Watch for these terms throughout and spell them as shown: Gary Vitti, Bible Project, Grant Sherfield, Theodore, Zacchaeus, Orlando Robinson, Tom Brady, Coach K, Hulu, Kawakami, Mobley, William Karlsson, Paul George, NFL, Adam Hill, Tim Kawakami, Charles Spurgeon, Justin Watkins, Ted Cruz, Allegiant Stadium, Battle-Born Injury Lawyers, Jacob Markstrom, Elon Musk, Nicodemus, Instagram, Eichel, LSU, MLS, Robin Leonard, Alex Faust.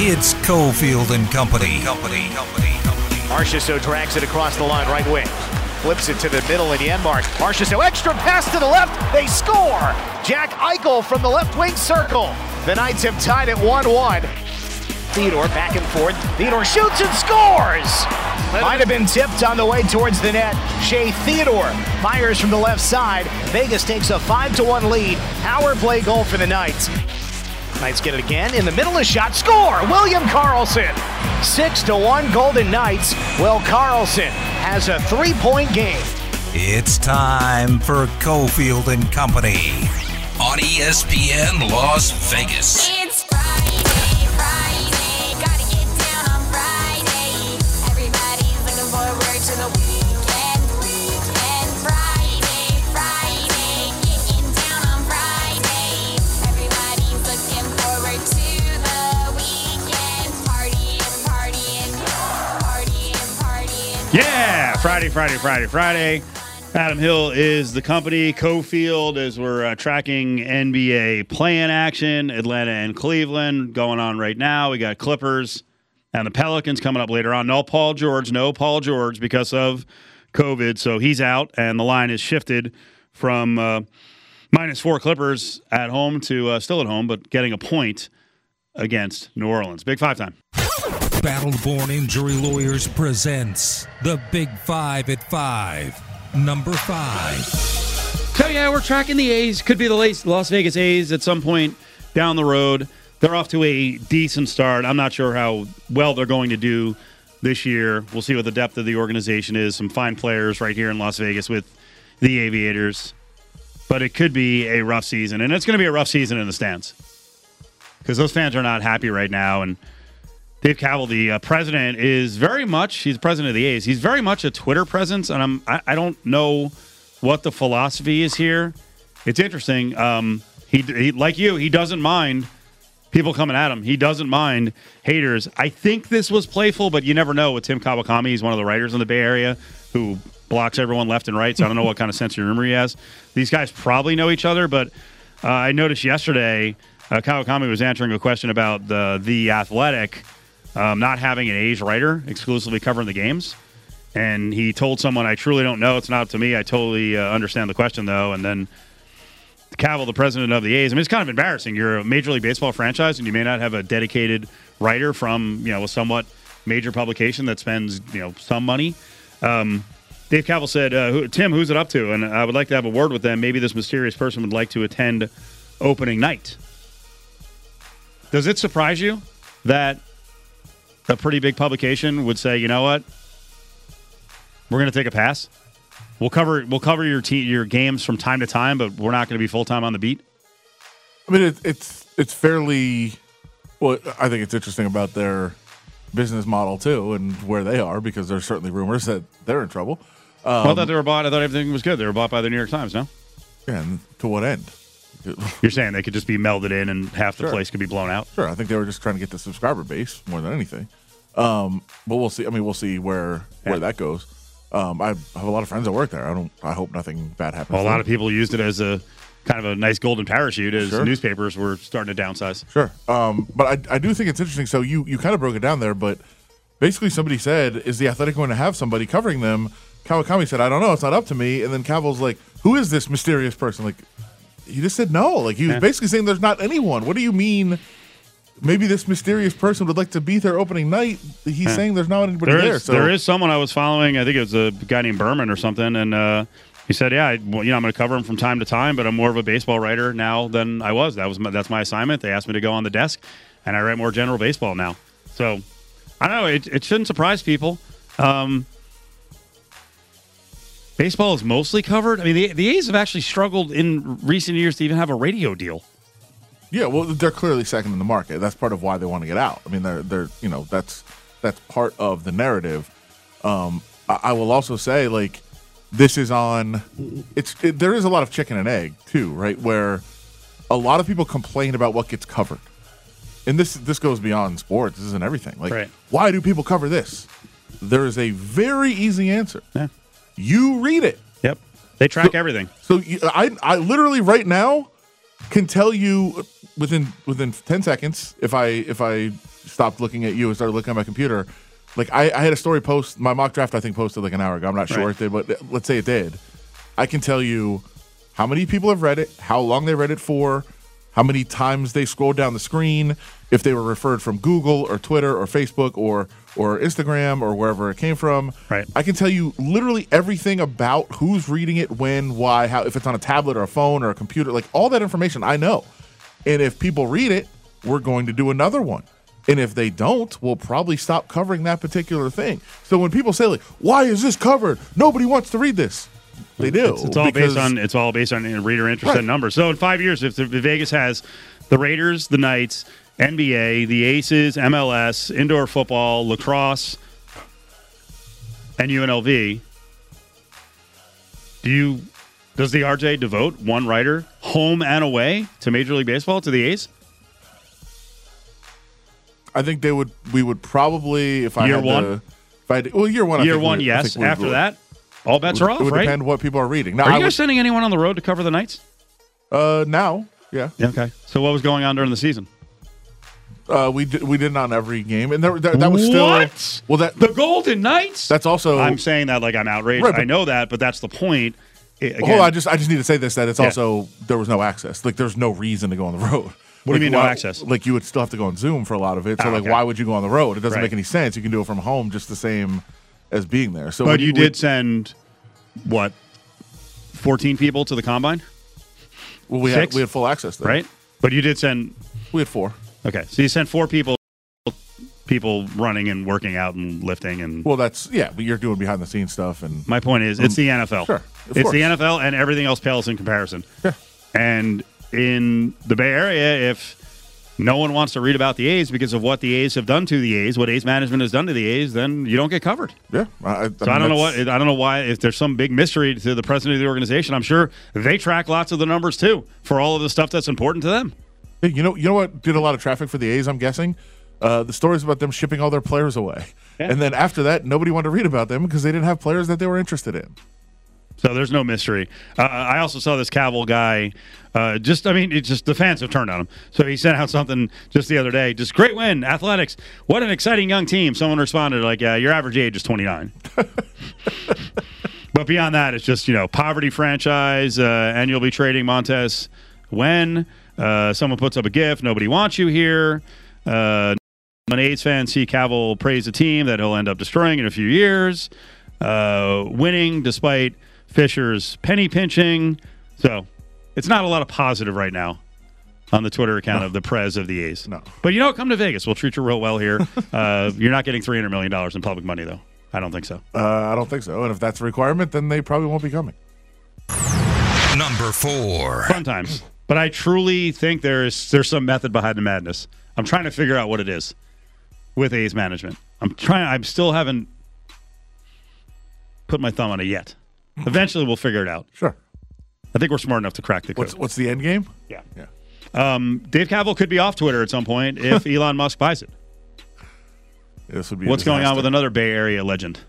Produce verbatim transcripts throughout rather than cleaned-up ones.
It's Cofield and Company. Company. Company. Company. Marchessault drags it across the line, right wing. Flips it to the middle and Janmark. Marchessault extra pass to the left. They score. Jack Eichel from the left wing circle. The Knights have tied at one one. Theodore back and forth. Theodore shoots and scores. Might have been tipped on the way towards the net. Shea Theodore fires from the left side. Vegas takes a five to one lead. Power play goal for the Knights. Knights get it again. In the middle of the shot, score! William Karlsson. six to one Golden Knights. Well, Karlsson has a three-point game. It's time for Cofield and Company on E S P N Las Vegas. It's Friday, Friday. Gotta get down on Friday. Everybody's looking forward to the weekend, weekend. Friday, Friday. Getting down on Friday. Everybody's looking forward to the weekend. Partying, partying, partying, partying. Yeah, Friday, Friday, Friday, Friday. Adam Hill is the company. Cofield, as we're uh, tracking N B A play-in action, Atlanta and Cleveland going on right now. We got Clippers and the Pelicans coming up later on. No Paul George, no Paul George because of COVID, so he's out, and the line is shifted from uh, minus four Clippers at home to uh, still at home, but getting a point against New Orleans. Big Five time. Battle-Born Injury Lawyers presents the Big Five at Five. Number five. So, yeah, we're tracking the A's. Could be the Las Vegas A's at some point down the road. They're off to a decent start. I'm not sure how well they're going to do this year. We'll see what the depth of the organization is. Some fine players right here in Las Vegas with the Aviators. But it could be a rough season. And it's going to be a rough season in the stands because those fans are not happy right now. And Dave Kaval, the uh, president, is very much, he's president of the A's. He's very much a Twitter presence, and I'm, I, I don't know what the philosophy is here. It's interesting. Um, he, he, like you, he doesn't mind people coming at him. He doesn't mind haters. I think this was playful, but you never know with Tim Kawakami. He's one of the writers in the Bay Area who blocks everyone left and right, so I don't know what kind of sense of humor he has. These guys probably know each other, but uh, I noticed yesterday uh, Kawakami was answering a question about the, the Athletic Um, not having an A's writer exclusively covering the games. And he told someone, I truly don't know. It's not up to me. I totally uh, understand the question, though. And then Cavill, the president of the A's, I mean, it's kind of embarrassing. You're a Major League Baseball franchise, and you may not have a dedicated writer from, you know, a somewhat major publication that spends, you know, some money. Um, Dave Cavill said, uh, who, Tim, who's it up to? And I would like to have a word with them. Maybe this mysterious person would like to attend opening night. Does it surprise you that a pretty big publication would say, you know what? We're going to take a pass. We'll cover we'll cover your te- your games from time to time, but we're not going to be full time on the beat. I mean, it, it's it's fairly well. I think it's interesting about their business model too, and where they are, because there's certainly rumors that they're in trouble. Um, well, I thought they were bought. I thought everything was good. They were bought by the New York Times. No. Yeah, and to what end? You're saying they could just be melded in and half the sure. place could be blown out? Sure. I think they were just trying to get the subscriber base more than anything. Um, but we'll see. I mean, we'll see where where yeah. that goes. Um, I have a lot of friends that work there. I don't. I hope nothing bad happens. Well, a lot of people used it as a kind of a nice golden parachute as sure. newspapers were starting to downsize. Sure. Um, but I, I do think it's interesting. So you, you kind of broke it down there, but basically somebody said, is the Athletic going to have somebody covering them? Kawakami said, I don't know. It's not up to me. And then Cavill's like, who is this mysterious person? Like, he just said no. Like, he was yeah. basically saying there's not anyone. What do you mean? Maybe this mysterious person would like to be there opening night. He's yeah. saying there's not anybody there. Is, there, so. There is someone I was following. I think it was a guy named Berman or something. And uh, he said, yeah, I, well, you know, I'm going to cover him from time to time, but I'm more of a baseball writer now than I was. That was my, that's my assignment. They asked me to go on the desk, and I write more general baseball now. So, I don't know. It, it shouldn't surprise people. Um, Baseball is mostly covered. I mean, the, the A's have actually struggled in recent years to even have a radio deal. Yeah, well, they're clearly second in the market. That's part of why they want to get out. I mean, they're they're you know that's that's part of the narrative. Um, I, I will also say, like, this is on. It's it, there is a lot of chicken and egg too, right? Where a lot of people complain about what gets covered, and this this goes beyond sports. This isn't everything. Like, right. Why do people cover this? There is a very easy answer. Yeah. You read it. Yep. They track so, everything. So you, I I literally right now can tell you within within ten seconds if I if I stopped looking at you and started looking at my computer. Like, I, I had a story post, my mock draft, I think, posted like an hour ago. I'm not sure right. if it did, but let's say it did. I can tell you how many people have read it, how long they read it for, how many times they scrolled down the screen, if they were referred from Google or Twitter or Facebook or or Instagram or wherever it came from. Right. I can tell you literally everything about who's reading it, when, why, how, if it's on a tablet or a phone or a computer, like all that information I know. And if people read it, we're going to do another one. And if they don't, we'll probably stop covering that particular thing. So when people say, like, why is this covered? Nobody wants to read this. They do. It's, it's all because, based on it's all based on reader interest right. and numbers. So in five years, if the, if Vegas has the Raiders, the Knights, N B A, the Aces, M L S, indoor football, lacrosse, and U N L V, do you does the R J devote one writer home and away to Major League Baseball, to the A's? I think they would. We would probably if I year had one. To, if I had, well, year one. Year I think one, we, yes. I think After would, that, all bets would, are off. It would right? depend what people are reading. Now, are you I guys would, sending anyone on the road to cover the Knights? Uh, now, yeah. yeah. Okay. So what was going on during the season? Uh, we did, we did not every game, and there, there, that was still what? Well, that the Golden Knights. That's also. I'm saying that like I'm outraged. Right, but, I know that, but that's the point. It, again, well, I just I just need to say this that it's yeah. also there was no access. Like there's no reason to go on the road. What like, do you mean why, no access? Like you would still have to go on Zoom for a lot of it. So ah, like, okay. why would you go on the road? It doesn't right. make any sense. You can do it from home just the same as being there. So, but you, you did would, send what fourteen people to the combine. Well, we Six? had we had full access there, right? But you did send. We had four. Okay, so you sent four people, people running and working out and lifting and. Well, that's yeah, but you're doing behind the scenes stuff and. My point is, it's the N F L. Sure, of it's course. the N F L, and everything else pales in comparison. Yeah. And in the Bay Area, if no one wants to read about the A's because of what the A's have done to the A's, what A's management has done to the A's, then you don't get covered. Yeah, I, I so mean, I don't know what I don't know why. If there's some big mystery to the president of the organization, I'm sure they track lots of the numbers too for all of the stuff that's important to them. You know, you know what did a lot of traffic for the A's, I'm guessing? Uh, the stories about them shipping all their players away. Yeah. And then after that, nobody wanted to read about them because they didn't have players that they were interested in. So there's no mystery. Uh, I also saw this Cavill guy. Uh, just, I mean, it's just the fans have turned on him. So he sent out something just the other day. Just great win, Athletics. What an exciting young team. Someone responded like, uh, your average age is twenty-nine. But beyond that, it's just, you know, poverty franchise, uh, and you'll be trading Montez when... Uh, someone puts up a GIF. Nobody wants you here. Uh, an A's fan see Cavill praise a team that he'll end up destroying in a few years. Uh, winning despite Fisher's penny pinching. So it's not a lot of positive right now on the Twitter account no. of the Prez of the A's. No, but you know, come to Vegas. We'll treat you real well here. Uh, you're not getting three hundred million dollars in public money, though. I don't think so. Uh, I don't think so. And if that's a requirement, then they probably won't be coming. Number four. Fun times. But I truly think there's there's some method behind the madness. I'm trying to figure out what it is with A's management. I'm trying. I still haven't put my thumb on it yet. Eventually, we'll figure it out. Sure. I think we're smart enough to crack the code. What's, what's the end game? Yeah. Yeah. Um, Dave Cavill could be off Twitter at some point if Elon Musk buys it. Yeah, this would be. What's going on with another Bay Area legend?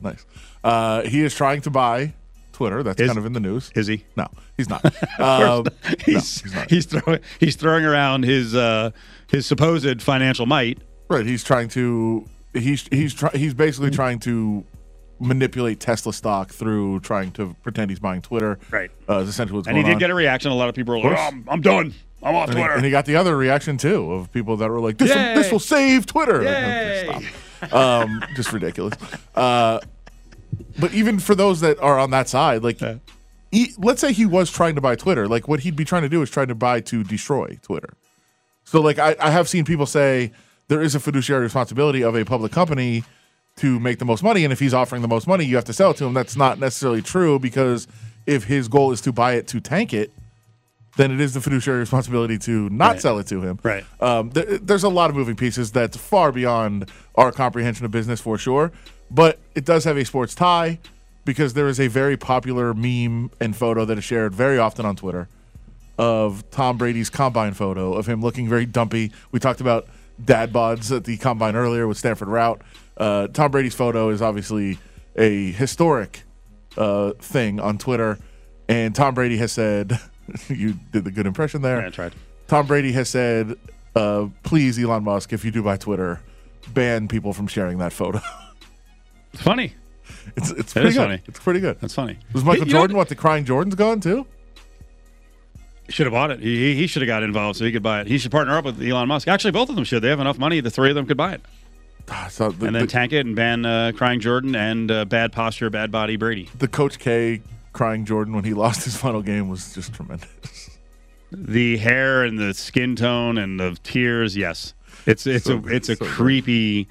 Nice. Uh, he is trying to buy Twitter. That's is, kind of in the news. Is he? No, he's not. um, he's, no, he's not. He's throwing he's throwing around his uh, his supposed financial might. Right. He's trying to he's he's try, he's basically trying to manipulate Tesla stock through trying to pretend he's buying Twitter. Right. Uh, is essentially what's and going he did on. Get a reaction. A lot of people were like, oh, I'm, I'm done. I'm off and Twitter. He, and he got the other reaction too of people that were like, this will, this will save Twitter. Like, stop. Um, just ridiculous. Uh, But even for those that are on that side, like, yeah. he, let's say he was trying to buy Twitter. Like, what he'd be trying to do is trying to buy to destroy Twitter. So, like, I, I have seen people say there is a fiduciary responsibility of a public company to make the most money. And if he's offering the most money, you have to sell it to him. That's not necessarily true because if his goal is to buy it to tank it, then it is the fiduciary responsibility to not right. sell it to him. Right. Um, th- there's a lot of moving pieces that's far beyond our comprehension of business for sure. But it does have a sports tie because there is a very popular meme and photo that is shared very often on Twitter of Tom Brady's combine photo of him looking very dumpy. We talked about dad bods at the combine earlier with Stanford Route. Uh, Tom Brady's photo is obviously a historic uh, thing on Twitter. And Tom Brady has said, you did the good impression there. Yeah, I tried. Tom Brady has said Uh, please, Elon Musk, if you do buy Twitter, ban people from sharing that photo. It's funny. It's it's pretty it good. Funny. It's pretty good. That's funny. Was Michael you Jordan, what, the crying Jordan's gone too? He should have bought it. He he should have got involved so he could buy it. He should partner up with Elon Musk. Actually, both of them should. They have enough money. The three of them could buy it. So the, and then the, tank it and ban uh, crying Jordan and uh, bad posture, bad body Brady. The Coach K crying Jordan when he lost his final game was just tremendous. The hair and the skin tone and the tears, yes. It's it's so, a it's so a creepy good.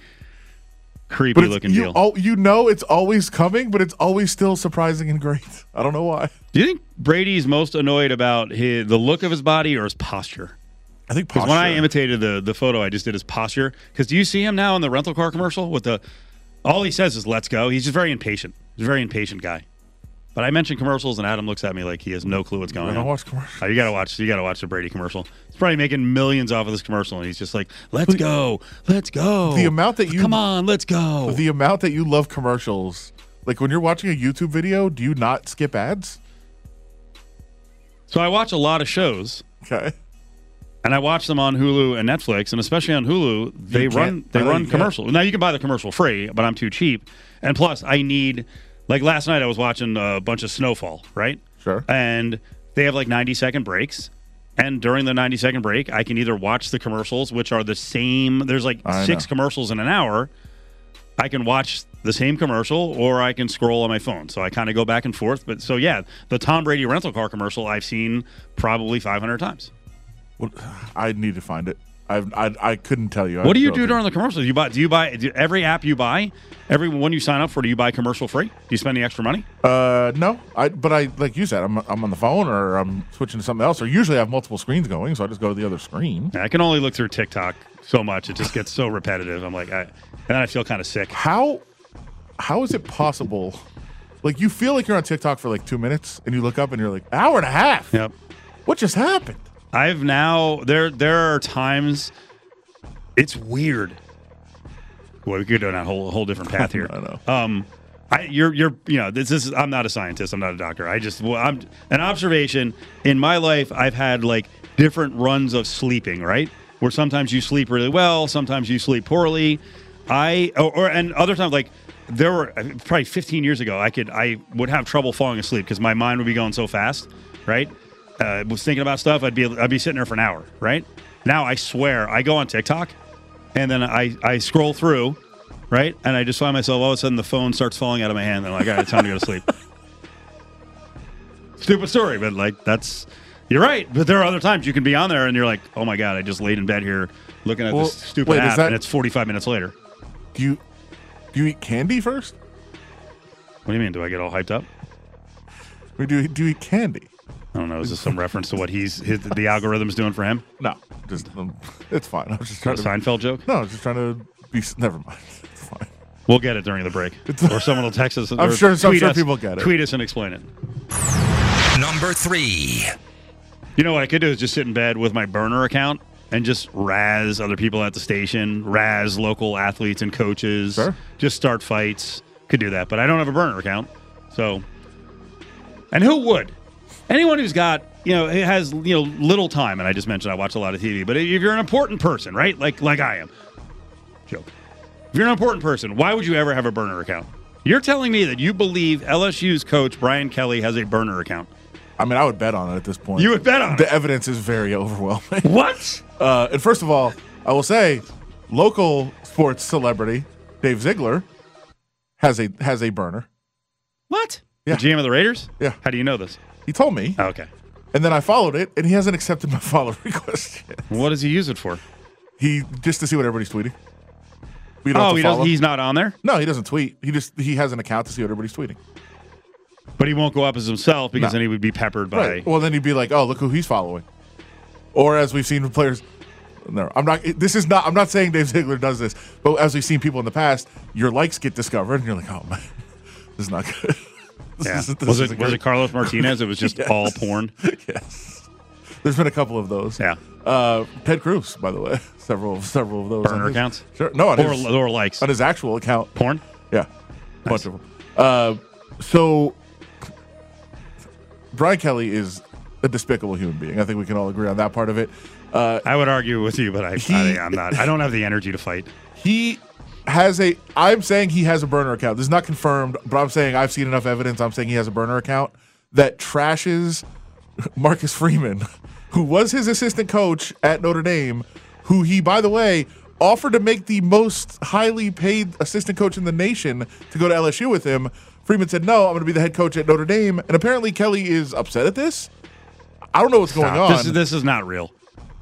Creepy looking you, deal. Oh, you know it's always coming, but it's always still surprising and great. I don't know why. Do you think Brady's most annoyed about his, the look of his body or his posture? I think posture. Because when I imitated the the photo, I just did his posture. Because do you see him now in the rental car commercial with the? All he says is "Let's go." He's just very impatient. He's a very impatient guy. But I mentioned commercials, and Adam looks at me like he has no clue what's going on. I watch commercials. Oh, you gotta watch. You gotta watch the Brady commercial. He's probably making millions off of this commercial, and he's just like, "Let's go, let's go." The amount that you come on, let's go. The amount that you love commercials. Like when you're watching a YouTube video, do you not skip ads? So I watch a lot of shows. Okay. And I watch them on Hulu and Netflix, and especially on Hulu, they run they run commercials. Now you can buy the commercial free, but I'm too cheap. And plus, I need. Like last night, I was watching a bunch of Snowfall, right? Sure. And they have like ninety second breaks. And during the ninety second break, I can either watch the commercials, which are the same. There's like I six know. commercials in an hour. I can watch the same commercial, or I can scroll on my phone. So I kind of go back and forth. But so, yeah, the Tom Brady rental car commercial I've seen probably five hundred times. Well, I need to find it. I've, I I couldn't tell you. I what do you do during the commercials? You buy? Do you buy do every app you buy? Every one you sign up for? Do you buy commercial free? Do you spend the extra money? Uh, no. I but I like you said, I'm I'm on the phone or I'm switching to something else. Or usually I have multiple screens going, so I just go to the other screen. I can only look through TikTok so much; it just gets so repetitive. I'm like, I, and then I feel kind of sick. How how is it possible? Like you feel like you're on TikTok for like two minutes, and you look up and you're like, hour and a half. Yep. What just happened? I've now there there are times it's weird. Well, we could go down a whole whole different path here. I know. Um, I you're you're you know this is I'm not a scientist. I'm not a doctor. I just well, I'm an observation in my life. I've had like different runs of sleeping, right? Where sometimes you sleep really well, sometimes you sleep poorly. I or, or and other times like there were probably fifteen years ago. I could I would have trouble falling asleep because my mind would be going so fast, right? Uh, was thinking about stuff. I'd be I'd be sitting there for an hour, right? Now I swear I go on TikTok, and then I, I scroll through, right? And I just find myself all of a sudden the phone starts falling out of my hand. And I'm like, all right, it's time to go to sleep. Stupid story, but like that's you're right. But there are other times you can be on there and you're like, oh my god, I just laid in bed here looking at well, this stupid wait, app, that, and it's forty-five minutes later. Do you do you eat candy first? What do you mean? Do I get all hyped up? Or do do you eat candy? I don't know. Is this some reference to what he's his, the algorithm's doing for him? No, just um, it's fine. I was just trying a to, Seinfeld joke. No, I was just trying to be. Never mind. It's fine. We'll get it during the break, it's, or someone will text us. I'm sure. I'm sure us, people get it. Tweet us and explain it. Number three. You know what I could do is just sit in bed with my burner account and just razz other people at the station, razz local athletes and coaches, sure. Just start fights. Could do that, but I don't have a burner account, so. And who would? Anyone who's got, you know, has, you know, little time, and I just mentioned I watch a lot of T V, but if you're an important person, right, like like I am, joke. If you're an important person, why would you ever have a burner account? You're telling me that you believe L S U's coach, Brian Kelly, has a burner account. I mean, I would bet on it at this point. You would bet on it? The evidence is very overwhelming. What? Uh, and first of all, I will say, local sports celebrity, Dave Ziegler, has a has a burner. What? Yeah. The G M of the Raiders? Yeah. How do you know this? He told me. Oh, okay. And then I followed it, and he hasn't accepted my follow request yet. What does he use it for? He just to see what everybody's tweeting. We don't oh, he doesn't, he's not on there? No, he doesn't tweet. He just he has an account to see what everybody's tweeting. But he won't go up as himself because no. Then he would be peppered by... Right. Well, then he'd be like, oh, look who he's following. Or as we've seen from players... No, I'm not. This is not. I'm not saying Dave Ziegler does this, but as we've seen people in the past, your likes get discovered, and you're like, oh, man, this is not good. Yeah. Is, was it was it Carlos Martinez? It was just yes. All porn. Yes, there's been a couple of those. Yeah, uh, Ted Cruz, by the way, several several of those burner his, accounts. Sure, no, on or, his, or likes on his actual account. Porn. Yeah, nice. Bunch of them. Uh, so Brian Kelly is a despicable human being. I think we can all agree on that part of it. Uh, I would argue with you, but I, he, I, I'm not. I don't have the energy to fight. He has a – I'm saying he has a burner account. This is not confirmed, but I'm saying I've seen enough evidence. I'm saying he has a burner account that trashes Marcus Freeman, who was his assistant coach at Notre Dame, who he, by the way – offered to make the most highly paid assistant coach in the nation to go to L S U with him. Freeman said, no, I'm going to be the head coach at Notre Dame. And apparently Kelly is upset at this. I don't know what's Stop. going on. This is, this is not real.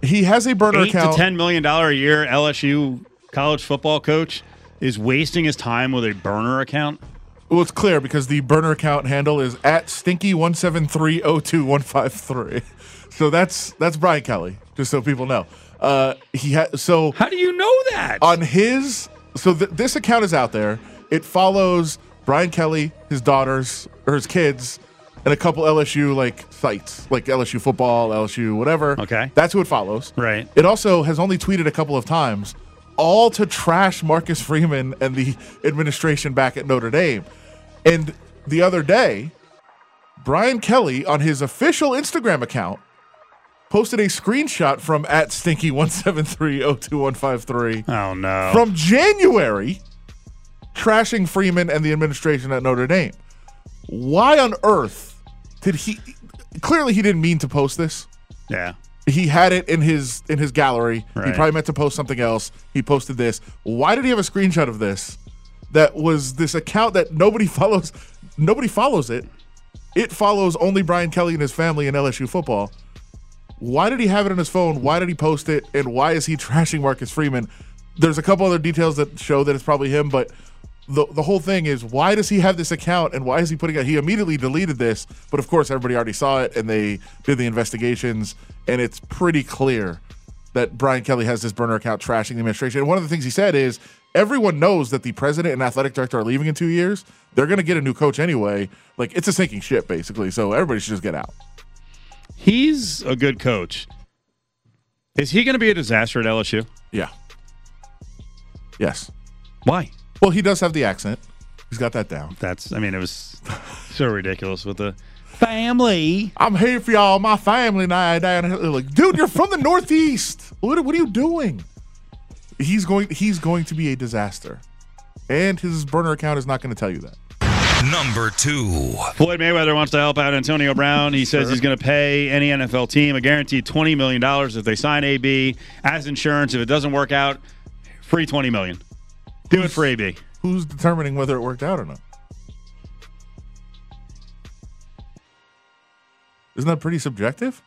He has a burner Eight account. eight to ten million dollars a year L S U college football coach is wasting his time with a burner account. Well, it's clear because the burner account handle is at stinky one seven three oh two one five three. So that's that's Brian Kelly, just so people know. Uh, he ha- so how do you know that on his so th- this account is out there. It follows Brian Kelly, his daughters or his kids, and a couple L S U like sites, like L S U football, L S U whatever. Okay, that's who it follows. Right. It also has only tweeted a couple of times, all to trash Marcus Freeman and the administration back at Notre Dame. And the other day, Brian Kelly on his official Instagram account posted a screenshot from at stinky one seven three oh two one five three. Oh, no. From January, trashing Freeman and the administration at Notre Dame. Why on earth did he... Clearly, he didn't mean to post this. Yeah. He had it in his in his gallery. Right. He probably meant to post something else. He posted this. Why did he have a screenshot of this that was this account that nobody follows? Nobody follows it. It follows only Brian Kelly and his family in L S U football. Why did he have it on his phone? Why did he post it? And why is he trashing Marcus Freeman? There's a couple other details that show that it's probably him, but the the whole thing is, why does he have this account and why is he putting it? He immediately deleted this, but of course everybody already saw it and they did the investigations, and it's pretty clear that Brian Kelly has this burner account trashing the administration. And one of the things he said is, everyone knows that the president and athletic director are leaving in two years. They're going to get a new coach anyway. Like, it's a sinking ship, basically, so everybody should just get out. He's a good coach. Is he going to be a disaster at L S U? Yeah. Yes. Why? Well, he does have the accent. He's got that down. That's, I mean, it was so ridiculous with the family. I'm here for y'all. My family now. Like, dude, you're from the Northeast. What, what are you doing? He's going, he's going to be a disaster. And his burner account is not going to tell you that. Number two. Floyd Mayweather wants to help out Antonio Brown. He says sure. he's going to pay any N F L team a guaranteed twenty million dollars if they sign A B as insurance. If it doesn't work out, free twenty million dollars. Do who's, it for A B. Who's determining whether it worked out or not? Isn't that pretty subjective?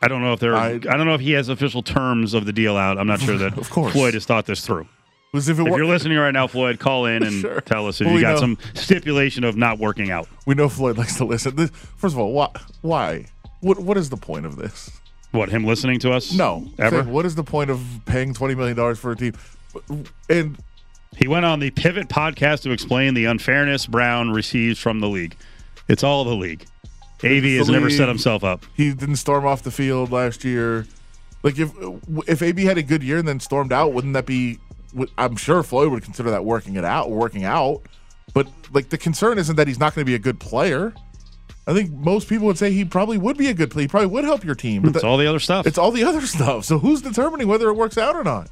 I don't know if there. I, I don't know if he has official terms of the deal out. I'm not sure that of course. Floyd has thought this through. If, it if wor- you're listening right now, Floyd, call in and sure. tell us if well, you got know. some stipulation of not working out. We know Floyd likes to listen. This, first of all, why? why? What? What is the point of this? What, him listening to us? No. Ever? What is the point of paying twenty million dollars for a team? And he went on the Pivot podcast to explain the unfairness Brown receives from the league. It's all the league. A V has never set himself up. He didn't storm off the field last year. Like, if if A B had a good year and then stormed out, wouldn't that be... I'm sure Floyd would consider that working it out, working out. But like the concern isn't that he's not going to be a good player. I think most people would say he probably would be a good player. He probably would help your team. But it's that, all the other stuff. It's all the other stuff. So who's determining whether it works out or not?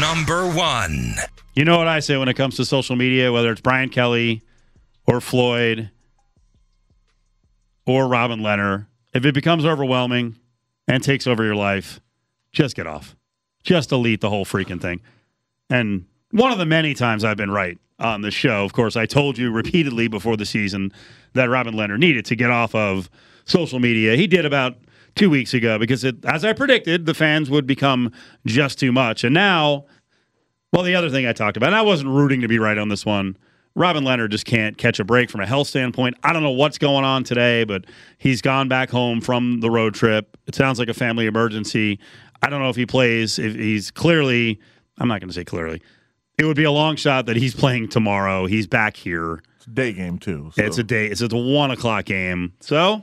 Number one. You know what I say when it comes to social media, whether it's Brian Kelly or Floyd or Robin Leonard, if it becomes overwhelming and takes over your life, just get off. Just delete the whole freaking thing. And one of the many times I've been right on the show, of course, I told you repeatedly before the season that Robin Leonard needed to get off of social media. He did about two weeks ago because, it, as I predicted, the fans would become just too much. And now, well, the other thing I talked about, and I wasn't rooting to be right on this one, Robin Leonard just can't catch a break from a health standpoint. I don't know what's going on today, but he's gone back home from the road trip. It sounds like a family emergency. I don't know if he plays. If he's clearly, I'm not going to say clearly. It would be a long shot that he's playing tomorrow. He's back here. It's a day game too. So. It's a day. It's a one o'clock game. So,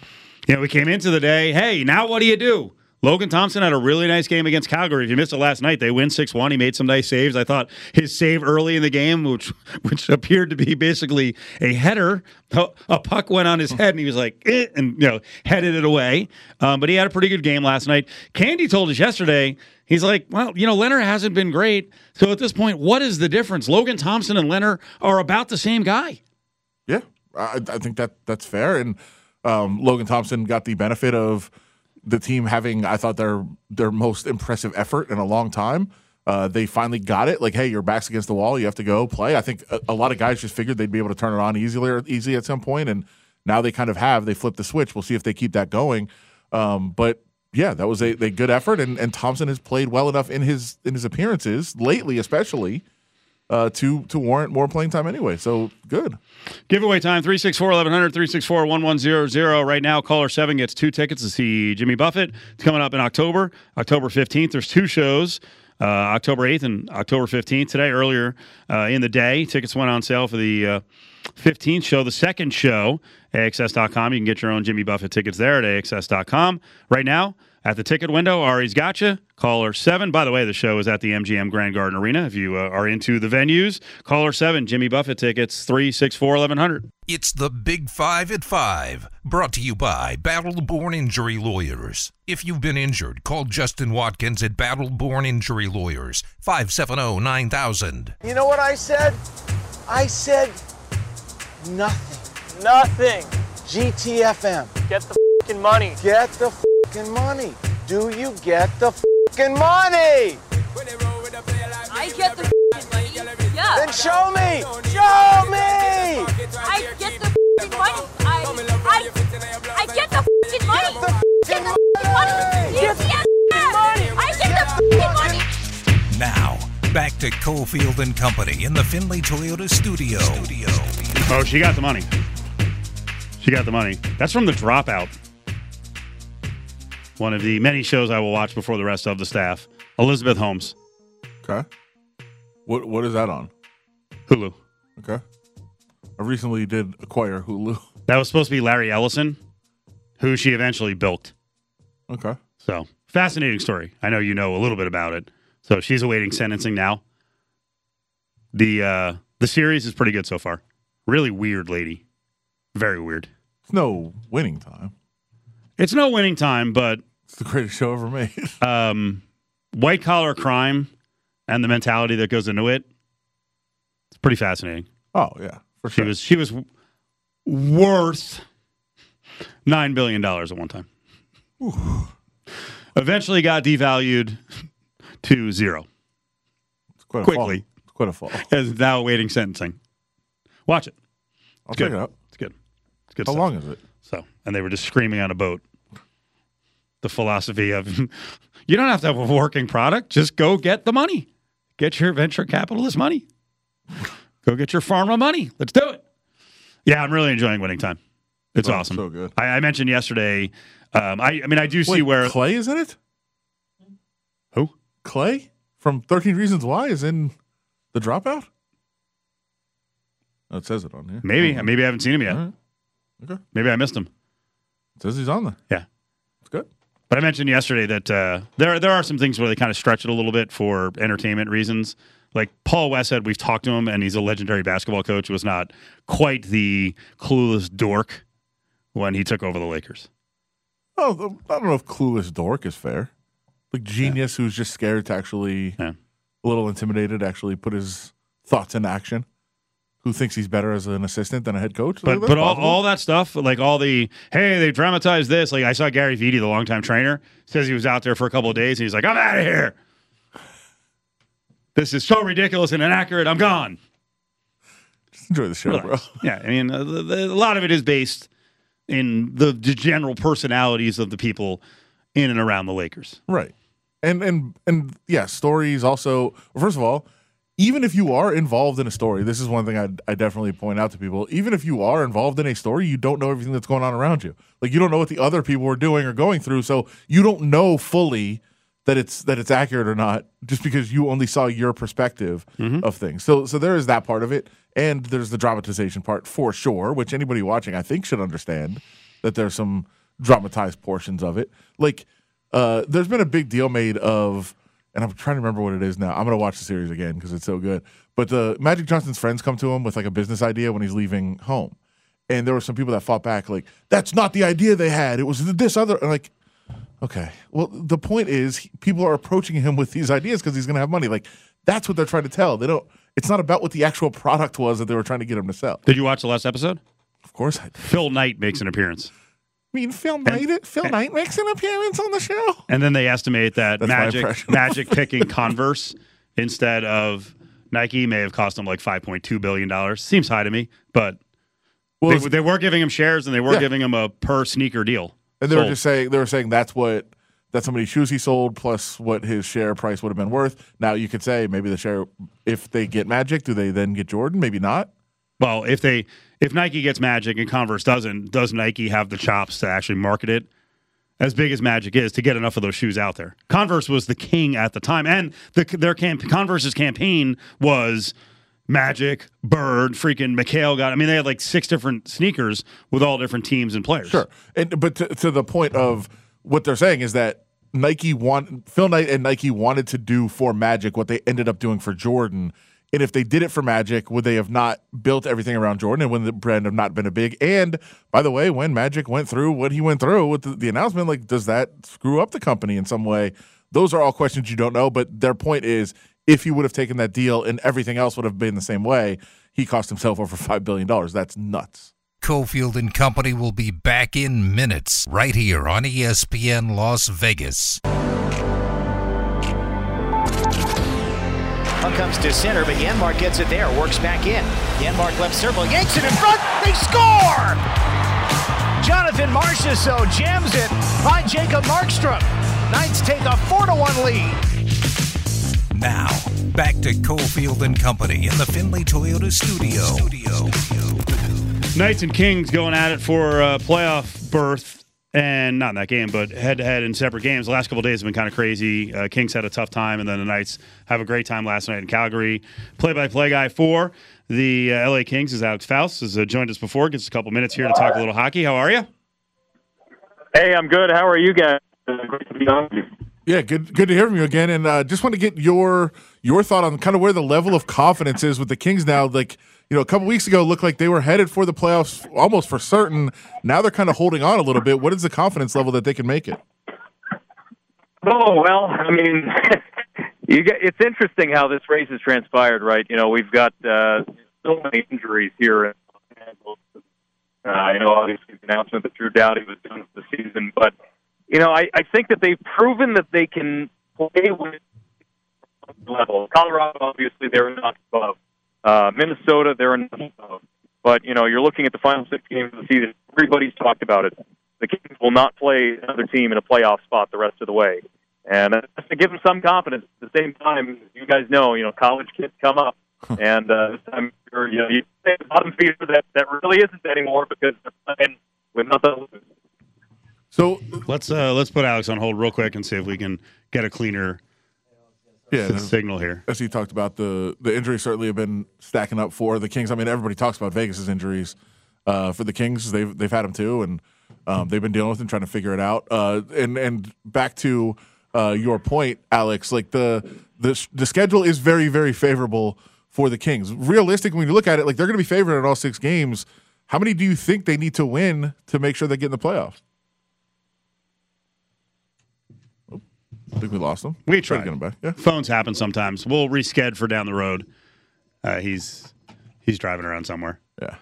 yeah, you know, we came into the day. Hey, now what do you do? Logan Thompson had a really nice game against Calgary. If you missed it last night, they win six one. He made some nice saves. I thought his save early in the game, which which appeared to be basically a header, a puck went on his head, and he was like, eh, and you know, headed it away. Um, but he had a pretty good game last night. Candy told us yesterday, he's like, well, you know, Leonard hasn't been great. So at this point, what is the difference? Logan Thompson and Leonard are about the same guy. Yeah, I, I think that that's fair. And um, Logan Thompson got the benefit of the team having, I thought, their their most impressive effort in a long time. Uh, they finally got it. Like, hey, your back's against the wall. You have to go play. I think a, a lot of guys just figured they'd be able to turn it on easily, easy at some point, and now they kind of have. They flipped the switch. We'll see if they keep that going. Um, but, yeah, that was a, a good effort, and, and Thompson has played well enough in his in his appearances, lately especially, Uh, to to warrant more playing time anyway, so good. Giveaway time, three six four, eleven hundred, three six four, eleven hundred. Right now, caller seven gets two tickets to see Jimmy Buffett. It's coming up in October, October fifteenth. There's two shows, uh, October eighth and October fifteenth. Today, earlier uh, in the day, tickets went on sale for the uh, fifteenth show. The second show, A X S dot com. You can get your own Jimmy Buffett tickets there at A X S dot com. Right now, at the ticket window, Ari's gotcha. Caller seven. By the way, the show is at the M G M Grand Garden Arena. If you uh, are into the venues, caller seven, Jimmy Buffett tickets, three six four, eleven hundred. It's the Big Five at Five, brought to you by Battle-Born Injury Lawyers. If you've been injured, call Justin Watkins at Battle-Born Injury Lawyers, five seven zero, nine thousand. You know what I said? I said nothing. Nothing. G T F M. Get the f***ing money. Get the f***ing money. Do you get the f***ing money? I get the f***ing money. Yeah. Then show me. Show me. I get the f***ing money. I, I, I get the f***ing money. Get the f***ing money. Get the f***ing money. I get the f***ing money. Now, back to Cofield and Company in the Findlay Toyota studio. studio. Oh, she got the money. She got the money. That's from The Dropout. One of the many shows I will watch before the rest of the staff. Elizabeth Holmes. Okay. What What is that on? Hulu. Okay. I recently did acquire Hulu. That was supposed to be Larry Ellison, who she eventually bilked. Okay. So, fascinating story. I know you know a little bit about it. So, she's awaiting sentencing now. The uh, the series is pretty good so far. Really weird lady. Very weird. It's no winning time. It's no winning time, but... It's the greatest show ever made. um, white-collar crime and the mentality that goes into it, it's pretty fascinating. Oh, yeah, for sure. She was, she was worth nine billion dollars at one time. Ooh. Eventually got devalued to zero. It's quite Quickly. A fall. It's quite a fall. Is now awaiting sentencing. Watch it. It's I'll good. Check it out. It's good. It's good How stuff. Long is it? So, and they were just screaming on a boat. The philosophy of, you don't have to have a working product. Just go get the money. Get your venture capitalist money. Go get your pharma money. Let's do it. Yeah, I'm really enjoying Winning Time. It's oh, awesome. So good. I, I mentioned yesterday. Um, I, I mean, I do Wait, see where Clay is in it. Who? Clay from thirteen Reasons Why is in The Dropout. That says it on here. Maybe. Um, maybe I haven't seen him yet. Okay. Maybe I missed him. It says he's on there. Yeah. It's good. But I mentioned yesterday that uh, there, there are some things where they kind of stretch it a little bit for entertainment reasons. Like Paul Westhead, we've talked to him, and he's a legendary basketball coach, was not quite the clueless dork when he took over the Lakers. Oh, I don't know if clueless dork is fair. Like genius yeah. who's just scared to actually, yeah. a little intimidated, actually put his thoughts into action. Who thinks he's better as an assistant than a head coach? But, but all, all that stuff, like all the, hey, they dramatized this. Like I saw Gary Vitti, the longtime trainer, says he was out there for a couple of days, and he's like, I'm out of here. This is so ridiculous and inaccurate. I'm gone. Just enjoy the show, Relax. bro. Yeah, I mean, a, a lot of it is based in the general personalities of the people in and around the Lakers. Right. And, and, and yeah, stories also, first of all, even if you are involved in a story, this is one thing I, I definitely point out to people. Even if you are involved in a story, you don't know everything that's going on around you. Like you don't know what the other people are doing or going through, so you don't know fully that it's that it's accurate or not, just because you only saw your perspective mm-hmm. of things. So, so there is that part of it, and there's the dramatization part for sure, which anybody watching I think should understand that there's some dramatized portions of it. Like Uh, there's been a big deal made of, and I'm trying to remember what it is now. I'm going to watch the series again because it's so good. But the Magic Johnson's friends come to him with like a business idea when he's leaving home. And there were some people that fought back like, that's not the idea they had. It was this other. And like, okay. Well, the point is he, people are approaching him with these ideas because he's going to have money. Like, that's what they're trying to tell. They don't. It's not about what the actual product was that they were trying to get him to sell. Did you watch the last episode? Of course I did. Phil Knight makes an appearance. I mean, Phil Knight, and, Phil and, Knight makes an appearance on the show? And then they estimate that Magic Magic picking Converse instead of Nike may have cost him like five point two billion dollars. Seems high to me, but well, they, they were giving him shares and they were yeah. giving him a per sneaker deal. And they sold. were just saying they were saying that's what that's how many shoes he sold plus what his share price would have been worth. Now you could say maybe the share if they get Magic, do they then get Jordan? Maybe not. Well, if they if Nike gets Magic and Converse doesn't, does Nike have the chops to actually market it as big as Magic is to get enough of those shoes out there? Converse was the king at the time, and the, their camp, Converse's campaign was Magic, Bird, freaking McHale got. I mean, they had like six different sneakers with all different teams and players. Sure, and but to, to the point of what they're saying is that Nike want Phil Knight and Nike wanted to do for Magic what they ended up doing for Jordan. And if they did it for Magic, would they have not built everything around Jordan and would the brand have not been a big? And, by the way, when Magic went through what he went through with the, the announcement, like, does that screw up the company in some way? Those are all questions you don't know, but their point is if he would have taken that deal and everything else would have been the same way, he cost himself over five billion dollars. That's nuts. Cofield and Company will be back in minutes right here on E S P N Las Vegas. Comes to center, but Janmark gets it there, works back in. Janmark left circle, yanks it in front, they score! Jonathan Marchessault jams it by Jacob Markstrom. Knights take a four to one lead. Now, back to Cofield and Company in the Findlay Toyota studio. studio. Knights and Kings going at it for a playoff berth. And not in that game, but head-to-head in separate games. The last couple of days have been kind of crazy. Uh, Kings had a tough time, and then the Knights have a great time last night in Calgary. Play-by-play guy for the uh, L A Kings is Alex Faust. Has uh, joined us before. Gives us a couple minutes here to talk a little hockey. How are you? Hey, I'm good. How are you guys? Uh, great to be on with you. Yeah, good, good to hear from you again. And uh, just want to get your your thought on kind of where the level of confidence is with the Kings now. Like, you know, a couple weeks ago, it looked like they were headed for the playoffs almost for certain. Now they're kind of holding on a little bit. What is the confidence level that they can make it? Oh, well, I mean, you get, it's interesting how this race has transpired, right? You know, we've got uh, so many injuries here. In Los Angeles. Uh, you know, obviously the announcement that Drew Doughty was done for the season. But, you know, I, I think that they've proven that they can play with level. Colorado, obviously, they're not above. Uh, Minnesota, they're in. But, you know, you're looking at the final six games of the season. Everybody's talked about it. The Kings will not play another team in a playoff spot the rest of the way. And that's to give them some confidence. At the same time, you guys know, you know, college kids come up. And uh, this time, you're, you know, you say the bottom feeder that, that really isn't anymore because they're playing with nothing. So let's uh, let's put Alex on hold real quick and see if we can get a cleaner Yeah, the signal here. As he talked about, the, the injuries certainly have been stacking up for the Kings. I mean, everybody talks about Vegas' injuries. Uh, for the Kings, they've they've had them too, and um, they've been dealing with them, trying to figure it out. Uh, and and back to uh, your point, Alex, like the, the the schedule is very, very favorable for the Kings. Realistically, when you look at it, like they're going to be favored in all six games. How many do you think they need to win to make sure they get in the playoffs? I think we lost him. We tried to get him back. Yeah. Phones happen sometimes. We'll resched for down the road. Uh, he's he's driving around somewhere. Yeah.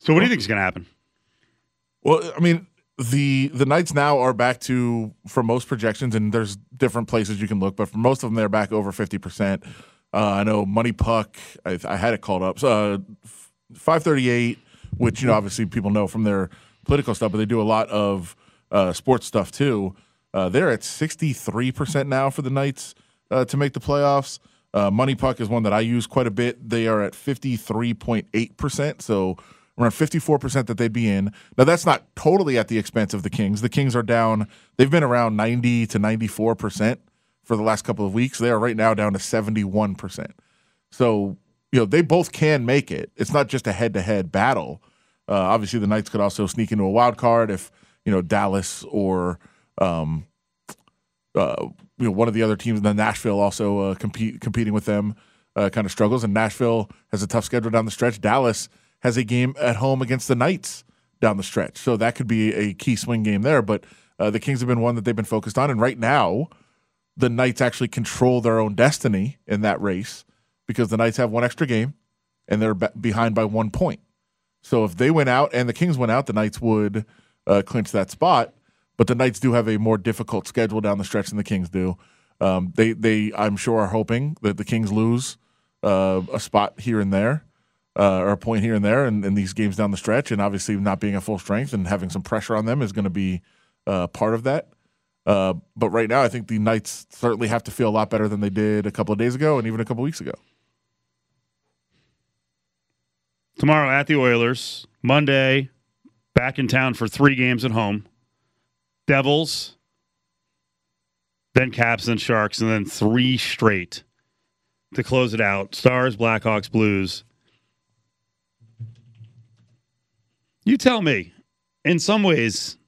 So what do you think is going to happen? Well, I mean, the the Knights now are back to, for most projections, and there's different places you can look, but for most of them, they're back over fifty percent. Uh, I know Money Puck, I, I had it called up, so, uh, five thirty-eight, which, you know, obviously people know from their political stuff, but they do a lot of uh, sports stuff too. Uh, they're at sixty-three percent now for the Knights uh, to make the playoffs. Uh, Money Puck is one that I use quite a bit. They are at fifty-three point eight percent, so around fifty-four percent that they'd be in. Now, that's not totally at the expense of the Kings. The Kings are down. They've been around ninety to ninety-four percent for the last couple of weeks. They are right now down to seventy-one percent. So, you know, they both can make it. It's not just a head-to-head battle. Uh, obviously, the Knights could also sneak into a wild card if, you know, Dallas or – Um, uh, you know, one of the other teams, then Nashville also uh, compete competing with them uh, kind of struggles. And Nashville has a tough schedule down the stretch. Dallas has a game at home against the Knights down the stretch. So that could be a key swing game there. But uh, the Kings have been one that they've been focused on. And right now, the Knights actually control their own destiny in that race because the Knights have one extra game and they're be- behind by one point. So if they went out and the Kings went out, the Knights would uh, clinch that spot. But the Knights do have a more difficult schedule down the stretch than the Kings do. Um, they, they, I'm sure, are hoping that the Kings lose uh, a spot here and there, uh, or a point here and there, in, in these games down the stretch. And obviously, not being at full strength and having some pressure on them is going to be uh, part of that. Uh, but right now, I think the Knights certainly have to feel a lot better than they did a couple of days ago and even a couple of weeks ago. Tomorrow at the Oilers, Monday, back in town for three games at home. Devils, then Caps and Sharks, and then three straight to close it out. Stars, Blackhawks, Blues. You tell me, in some ways,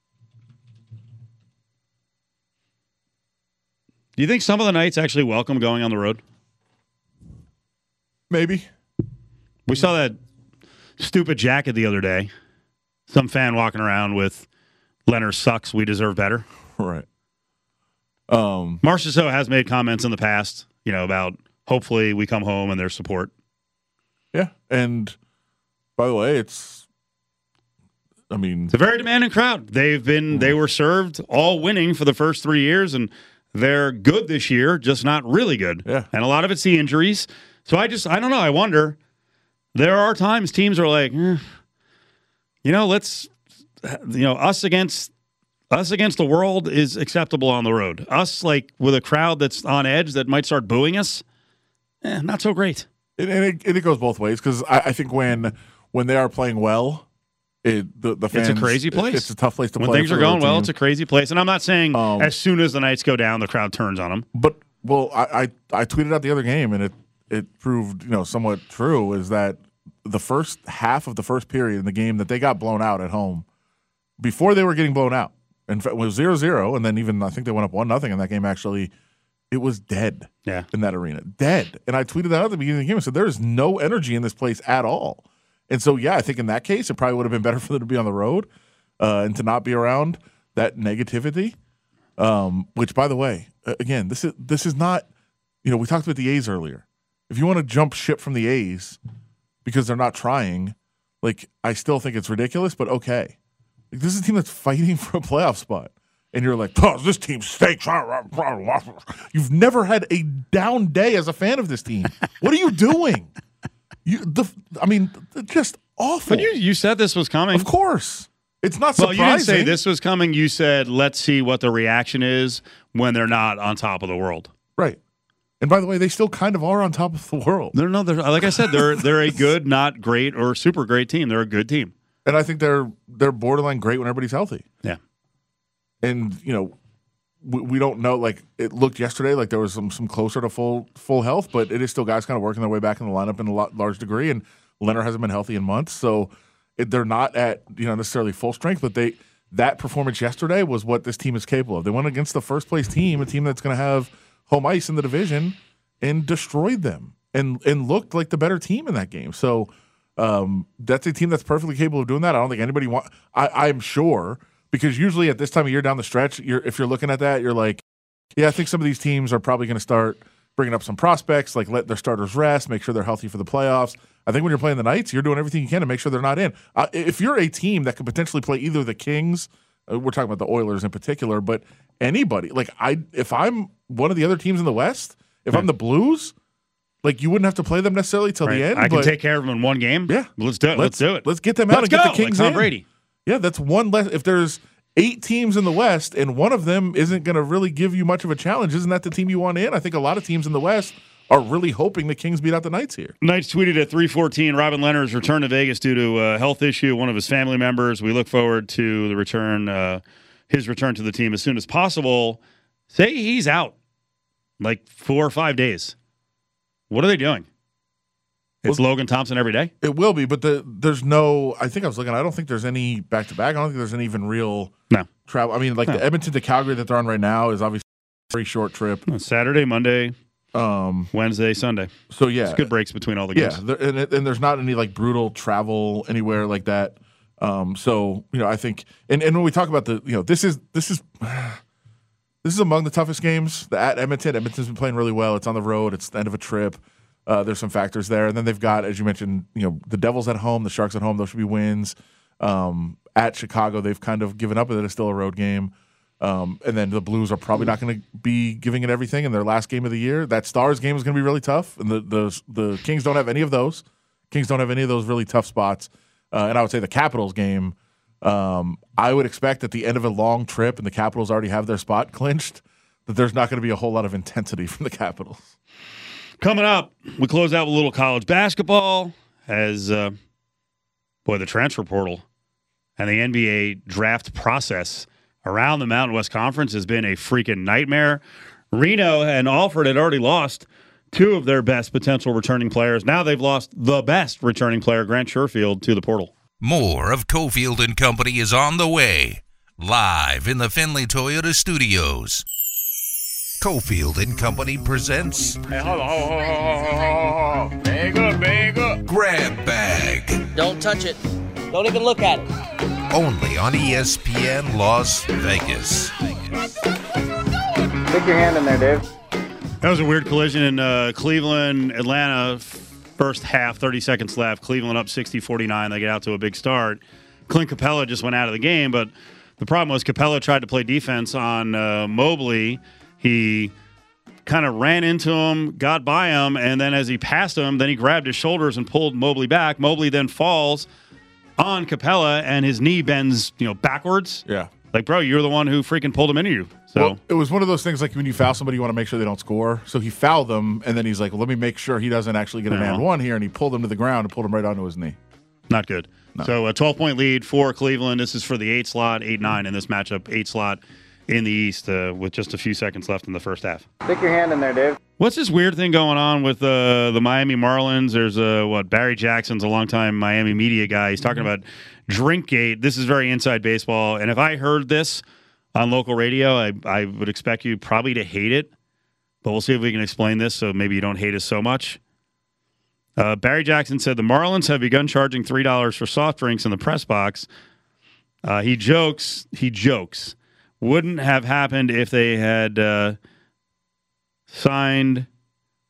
do you think some of the Knights actually welcome going on the road? Maybe. We saw that stupid jacket the other day. Some fan walking around with Leonard sucks. We deserve better. Right. Um, Marchessault has made comments in the past, you know, about hopefully we come home and there's support. Yeah. And by the way, it's, I mean, it's a very demanding crowd. They've been, they were served all winning for the first three years and they're good this year, just not really good. Yeah. And a lot of it's the injuries. So I just, I don't know. I wonder, there are times teams are like, eh, you know, let's, You know, us against us against the world is acceptable on the road. Us, like, with a crowd that's on edge that might start booing us, eh, not so great. And it, it, it goes both ways because I, I think when when they are playing well, it, the, the fans... It's a crazy place. It, it's a tough place to when play. When things are going well, it's a crazy place. And I'm not saying um, as soon as the Knights go down, the crowd turns on them. But, well, I, I, I tweeted out the other game, and it, it proved, you know, somewhat true, is that the first half of the first period in the game that they got blown out at home, before they were getting blown out, in fact, it was zero zero, and then even I think they went up one nothing in that game, actually, it was dead yeah. in that arena. Dead. And I tweeted that out at the beginning of the game and said, there is no energy in this place at all. And so, yeah, I think in that case, it probably would have been better for them to be on the road uh, and to not be around that negativity, um, which, by the way, again, this is this is not, you know, we talked about the A's earlier. If you want to jump ship from the A's because they're not trying, like, I still think it's ridiculous, but okay. This is a team that's fighting for a playoff spot. And you're like, oh, this team stinks. You've never had a down day as a fan of this team. What are you doing? You, the, I mean, just awful. But you, you said this was coming. Of course. It's not surprising. Well, you didn't say this was coming. You said, let's see what the reaction is when they're not on top of the world. Right. And by the way, they still kind of are on top of the world. They're, no, they're, like I said, they're they're a good, not great, or super great team. They're a good team. And I think they're they're borderline great when everybody's healthy. Yeah. And, you know, we, we don't know. Like, it looked yesterday like there was some some closer to full full health, but it is still guys kind of working their way back in the lineup in a lot, large degree. And Leonard hasn't been healthy in months. So it, they're not at, you know, necessarily full strength, but they that performance yesterday was what this team is capable of. They went against the first-place team, a team that's going to have home ice in the division, and destroyed them and, and looked like the better team in that game. So Um, that's a team that's perfectly capable of doing that. I don't think anybody want. I, I'm sure because usually at this time of year down the stretch, you're if you're looking at that, you're like, yeah, I think some of these teams are probably going to start bringing up some prospects, like let their starters rest, make sure they're healthy for the playoffs. I think when you're playing the Knights, you're doing everything you can to make sure they're not in. Uh, if you're a team that could potentially play either the Kings, uh, we're talking about the Oilers in particular, but anybody like I, if I'm one of the other teams in the West, if I'm the Blues. Like, you wouldn't have to play them necessarily till right. the end. I can take care of them in one game. Yeah. Let's do it. Let's, let's do it. Let's get them out let's and go. Get the Kings like Tom in. Brady. Yeah, that's one less. If there's eight teams in the West and one of them isn't going to really give you much of a challenge, isn't that the team you want in? I think a lot of teams in the West are really hoping the Kings beat out the Knights here. Knights tweeted at three fourteen, Robin Leonard's return to Vegas due to a health issue, one of his family members. We look forward to the return, uh, his return to the team as soon as possible. Say he's out like four or five days. What are they doing? It's well, Logan Thompson every day? It will be, but the, there's no – I think I was looking. I don't think there's any back-to-back. I don't think there's any even real no. travel. I mean, like no. the Edmonton to Calgary that they're on right now is obviously Very short trip. Saturday, Monday, um, Wednesday, Sunday. So, yeah. It's good breaks between all the games. Yeah, there, and, and there's not any, like, brutal travel anywhere like that. Um, so, you know, I think and, – and when we talk about the – you know, this is this is – this is among the toughest games. The at Edmonton. Edmonton's been playing really well. It's on the road. It's the end of a trip. Uh, there's some factors there. And then they've got, as you mentioned, you know, the Devils at home, the Sharks at home. Those should be wins. Um, at Chicago, they've kind of given up with it. It's still a road game. Um, and then the Blues are probably not going to be giving it everything in their last game of the year. That Stars game is going to be really tough. And the, the the Kings don't have any of those. Kings don't have any of those really tough spots. Uh, and I would say the Capitals game, Um, I would expect at the end of a long trip, and the Capitals already have their spot clinched, that there's not going to be a whole lot of intensity from the Capitals. Coming up, we close out with a little college basketball as, uh, boy, the transfer portal and the N B A draft process around the Mountain West Conference has been a freaking nightmare. Reno and Alford had already lost two of their best potential returning players. Now they've lost the best returning player, Grant Sherfield, to the portal. More of Cofield and Company is on the way, live in the Findlay Toyota Studios. Cofield and Company presents hey, hello, hello, hello. Bagel, bagel. Grab Bag. Don't touch it. Don't even look at it. Only on E S P N Las Vegas. Vegas. Stick your hand in there, Dave. That was a weird collision in uh, Cleveland, Atlanta. First half, thirty seconds left. Cleveland up sixty forty-nine. They get out to a big start. Clint Capella just went out of the game, but the problem was Capella tried to play defense on uh, Mobley. He kind of ran into him, got by him, and then as he passed him, then he grabbed his shoulders and pulled Mobley back. Mobley then falls on Capella, and his knee bends, you know, backwards. Yeah. Like, bro, you're the one who freaking pulled him into you. So well, it was one of those things like when you foul somebody, you want to make sure they don't score. So he fouled them, and then he's like, well, let me make sure he doesn't actually get an and one here. And he pulled him to the ground and pulled him right onto his knee. Not good. No. So a twelve-point lead for Cleveland. This is for the eight slot, eight nine in this matchup, eight slot in the East uh, with just a few seconds left in the first half. Stick your hand in there, Dave. What's this weird thing going on with uh, the Miami Marlins? There's, uh, what, Barry Jackson's a longtime Miami media guy. He's talking mm-hmm. about Drinkgate. This is very inside baseball. And if I heard this on local radio, I, I would expect you probably to hate it. But we'll see if we can explain this so maybe you don't hate us so much. Uh, Barry Jackson said the Marlins have begun charging three dollars for soft drinks in the press box. Uh, he jokes. He jokes. Wouldn't have happened if they had uh, signed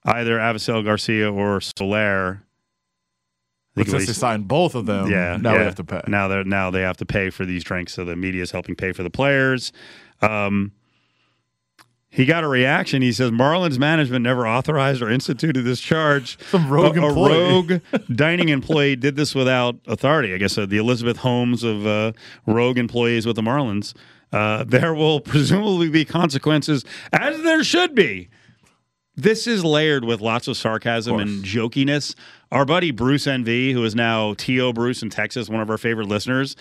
either Avisail Garcia or Soler. But since they signed both of them, yeah, now yeah. they have to pay. Now they now they have to pay for these drinks, so the media is helping pay for the players. Um, he got a reaction. He says Marlins management never authorized or instituted this charge. Some rogue a, employee, a rogue dining employee did this without authority. I guess uh, the Elizabeth Holmes of uh, rogue employees with the Marlins. Uh, there will presumably be consequences, as there should be. This is layered with lots of sarcasm of and jokiness. Our buddy Bruce N V, who is now T O Bruce in Texas, one of our favorite listeners,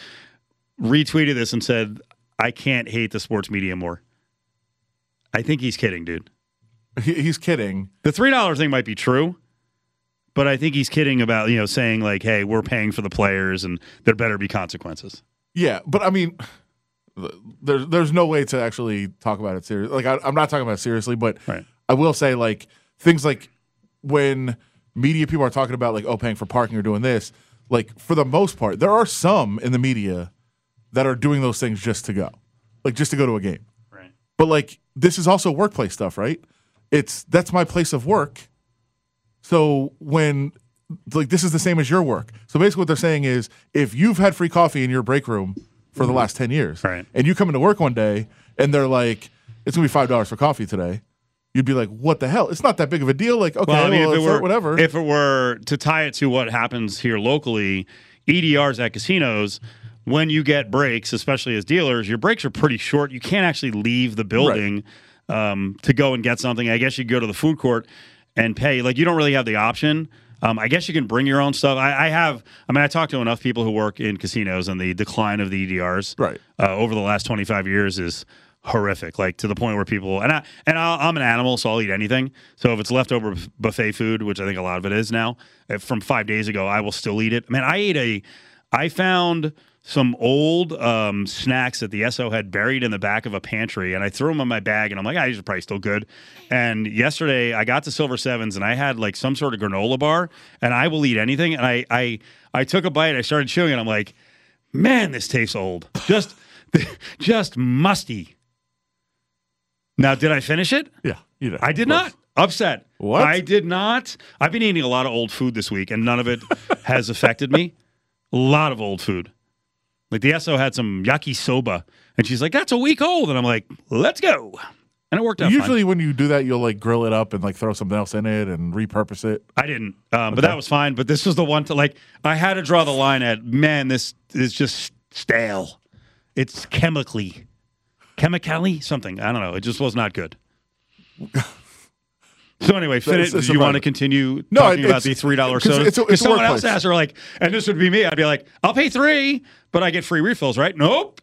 retweeted this and said, I can't hate the sports media more. I think he's kidding, dude. He's kidding. The three dollars thing might be true, but I think he's kidding about, you know, saying like, hey, we're paying for the players and there better be consequences. Yeah, but I mean, there's, there's no way to actually talk about it seriously. Like, I, I'm not talking about it seriously, but right. I will say, like, things like when media people are talking about, like, oh, paying for parking or doing this, like, for the most part, there are some in the media that are doing those things just to go, like, just to go to a game. Right. But, like, this is also workplace stuff, right? It's that's my place of work. So when, like, this is the same as your work. So basically what they're saying is if you've had free coffee in your break room for the last ten years right. and you come into work one day and they're like, it's going to be five dollars for coffee today. You'd be like, what the hell? It's not that big of a deal. Like, okay, well, I mean, well, if it were, whatever. If it were to tie it to what happens here locally, E D Rs at casinos, when you get breaks, especially as dealers, your breaks are pretty short. You can't actually leave the building right. um, to go and get something. I guess you go to the food court and pay. Like, you don't really have the option. Um, I guess you can bring your own stuff. I, I have, I mean, I talked to enough people who work in casinos, and the decline of the E D Rs right. uh, over the last twenty-five years is horrific, like to the point where people and I and I'll, I'm an animal, so I'll eat anything. So if it's leftover buffet food, which I think a lot of it is now, from five days ago, I will still eat it. Man, I ate a, I found some old um, snacks that the S O had buried in the back of a pantry, and I threw them in my bag, and I'm like, ah, these are probably still good. And yesterday, I got to Silver Sevens, and I had like some sort of granola bar, and I will eat anything. And I, I, I took a bite, I started chewing, and I'm like, man, this tastes old, just, just musty. Now, did I finish it? Yeah, you did. I did not. Upset. What? I did not. I've been eating a lot of old food this week, and none of it has affected me. A lot of old food. Like, the S O had some yakisoba, and she's like, that's a week old. And I'm like, let's go. And it worked out Usually fine. When you do that, you'll, like, grill it up and, like, throw something else in it and repurpose it. I didn't. Um, okay. But that was fine. But this was the one to, like, I had to draw the line at, man, this is just stale. It's chemically. Chemically? Something. I don't know. It just was not good. So anyway, Finnit, do you want to continue no, talking about the three dollar sodas? If someone else asked her, like, and this would be me, I'd be like, I'll pay three, but I get free refills, right? Nope.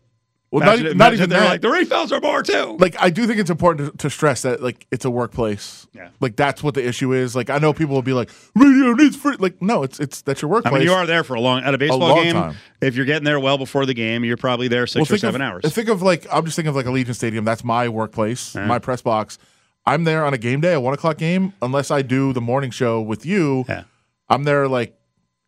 Well, not, it, not even they're that. Like, the refills are more, too. Like, I do think it's important to, to stress that, like, it's a workplace. Yeah. Like, that's what the issue is. Like, I know people will be like, radio needs free. Like, no, it's it's that's your workplace. I mean, you are there for a long, at a baseball a long game, time. If you're getting there well before the game, you're probably there six well, or seven of, hours. Think of, like, I'm just thinking of, like, Allegiant Stadium. That's my workplace, uh-huh. my press box. I'm there on a game day, a one o'clock game, unless I do the morning show with you. Yeah. I'm there like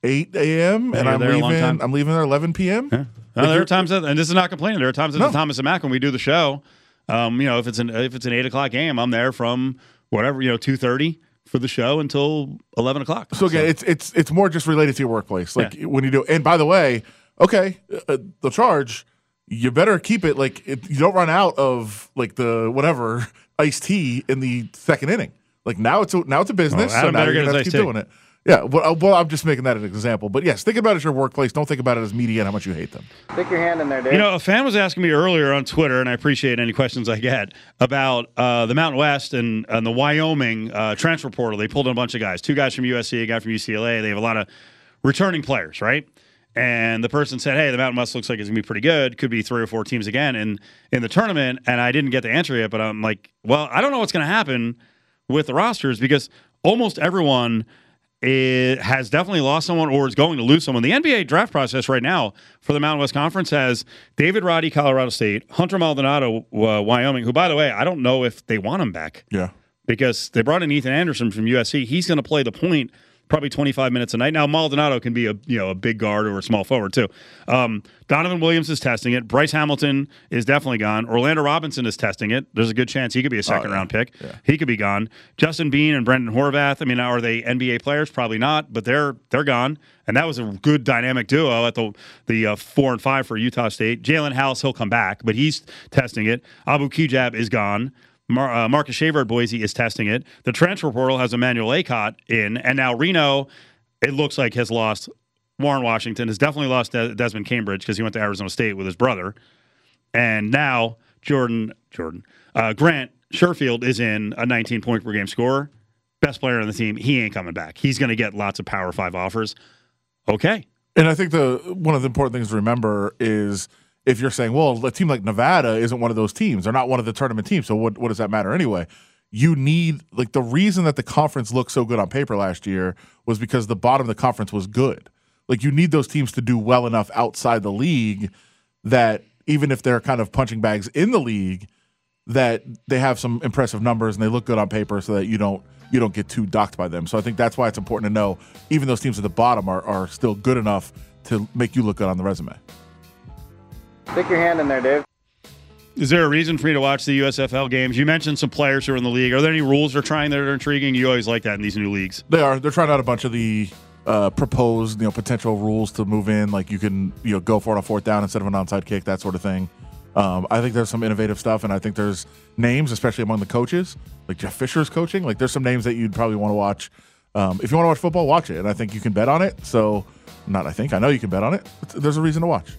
eight a.m. and, and I'm leaving. I'm leaving at eleven p.m. Yeah. No, there are times, that, and this is not complaining. There are times at no. the Thomas and Mack when we do the show. Um, you know, if it's an if it's an eight o'clock game, I'm there from whatever you know two thirty for the show until eleven o'clock. So again, so. it's it's it's more just related to your workplace, like yeah. when you do. And by the way, okay, uh, the charge. You better keep it like it, you don't run out of like the whatever. Iced tea in the second inning. Like now it's a, now it's a business. Well, so now you're gonna have to keep doing it. Yeah. Well, well, I'm just making that an example. But yes, think about it as your workplace. Don't think about it as media and how much you hate them. Stick your hand in there, Dave. You know, a fan was asking me earlier on Twitter, and I appreciate any questions I get about uh, the Mountain West and, and the Wyoming uh, transfer portal. They pulled in a bunch of guys. Two guys from U S C, a guy from U C L A. They have a lot of returning players, right? And the person said, hey, the Mountain West looks like it's going to be pretty good. Could be three or four teams again in, in the tournament. And I didn't get the answer yet, but I'm like, well, I don't know what's going to happen with the rosters because almost everyone is, has definitely lost someone or is going to lose someone. The N B A draft process right now for the Mountain West Conference has David Roddy, Colorado State, Hunter Maldonado, uh, Wyoming, who, by the way, I don't know if they want him back. Yeah. Because they brought in Ethan Anderson from U S C. He's going to play the point. Probably twenty-five minutes a night. Now, Maldonado can be a you know a big guard or a small forward, too. Um, Donovan Williams is testing it. Bryce Hamilton is definitely gone. Orlando Robinson is testing it. There's a good chance he could be a second-round oh, yeah. pick. Yeah. He could be gone. Justin Bean and Brendan Horvath, I mean, are they N B A players? Probably not, but they're they're gone. And that was a good dynamic duo at the the uh, four and five for Utah State. Jalen House, he'll come back, but he's testing it. Abu Kijab is gone. Mar- uh, Marcus Shaver at Boise is testing it. The transfer portal has Emmanuel Aycott in, and now Reno, it looks like, has lost Warren Washington, has definitely lost Des- Desmond Cambridge because he went to Arizona State with his brother. And now Jordan, Jordan, uh, Grant Sherfield is in, a nineteen-point-per-game scorer, best player on the team. He ain't coming back. He's going to get lots of Power five offers. Okay. And I think the one of the important things to remember is – if you're saying, well, a team like Nevada isn't one of those teams. They're not one of the tournament teams, so what, what does that matter anyway? You need – like the reason that the conference looked so good on paper last year was because the bottom of the conference was good. Like you need those teams to do well enough outside the league that even if they're kind of punching bags in the league, that they have some impressive numbers and they look good on paper so that you don't you don't get too docked by them. So I think that's why it's important to know even those teams at the bottom are, are still good enough to make you look good on the resume. Stick your hand in there, Dave. Is there a reason for me to watch the U S F L games? You mentioned some players who are in the league. Are there any rules they're trying that are intriguing? You always like that in these new leagues. They are. They're trying out a bunch of the uh, proposed, you know, potential rules to move in. Like you can, you know, go for it on fourth down instead of an onside kick, that sort of thing. Um, I think there's some innovative stuff, and I think there's names, especially among the coaches, like Jeff Fisher's coaching. Like there's some names that you'd probably want to watch. Um, if you want to watch football, watch it, and I think you can bet on it. So, not I think I know you can bet on it. There's a reason to watch.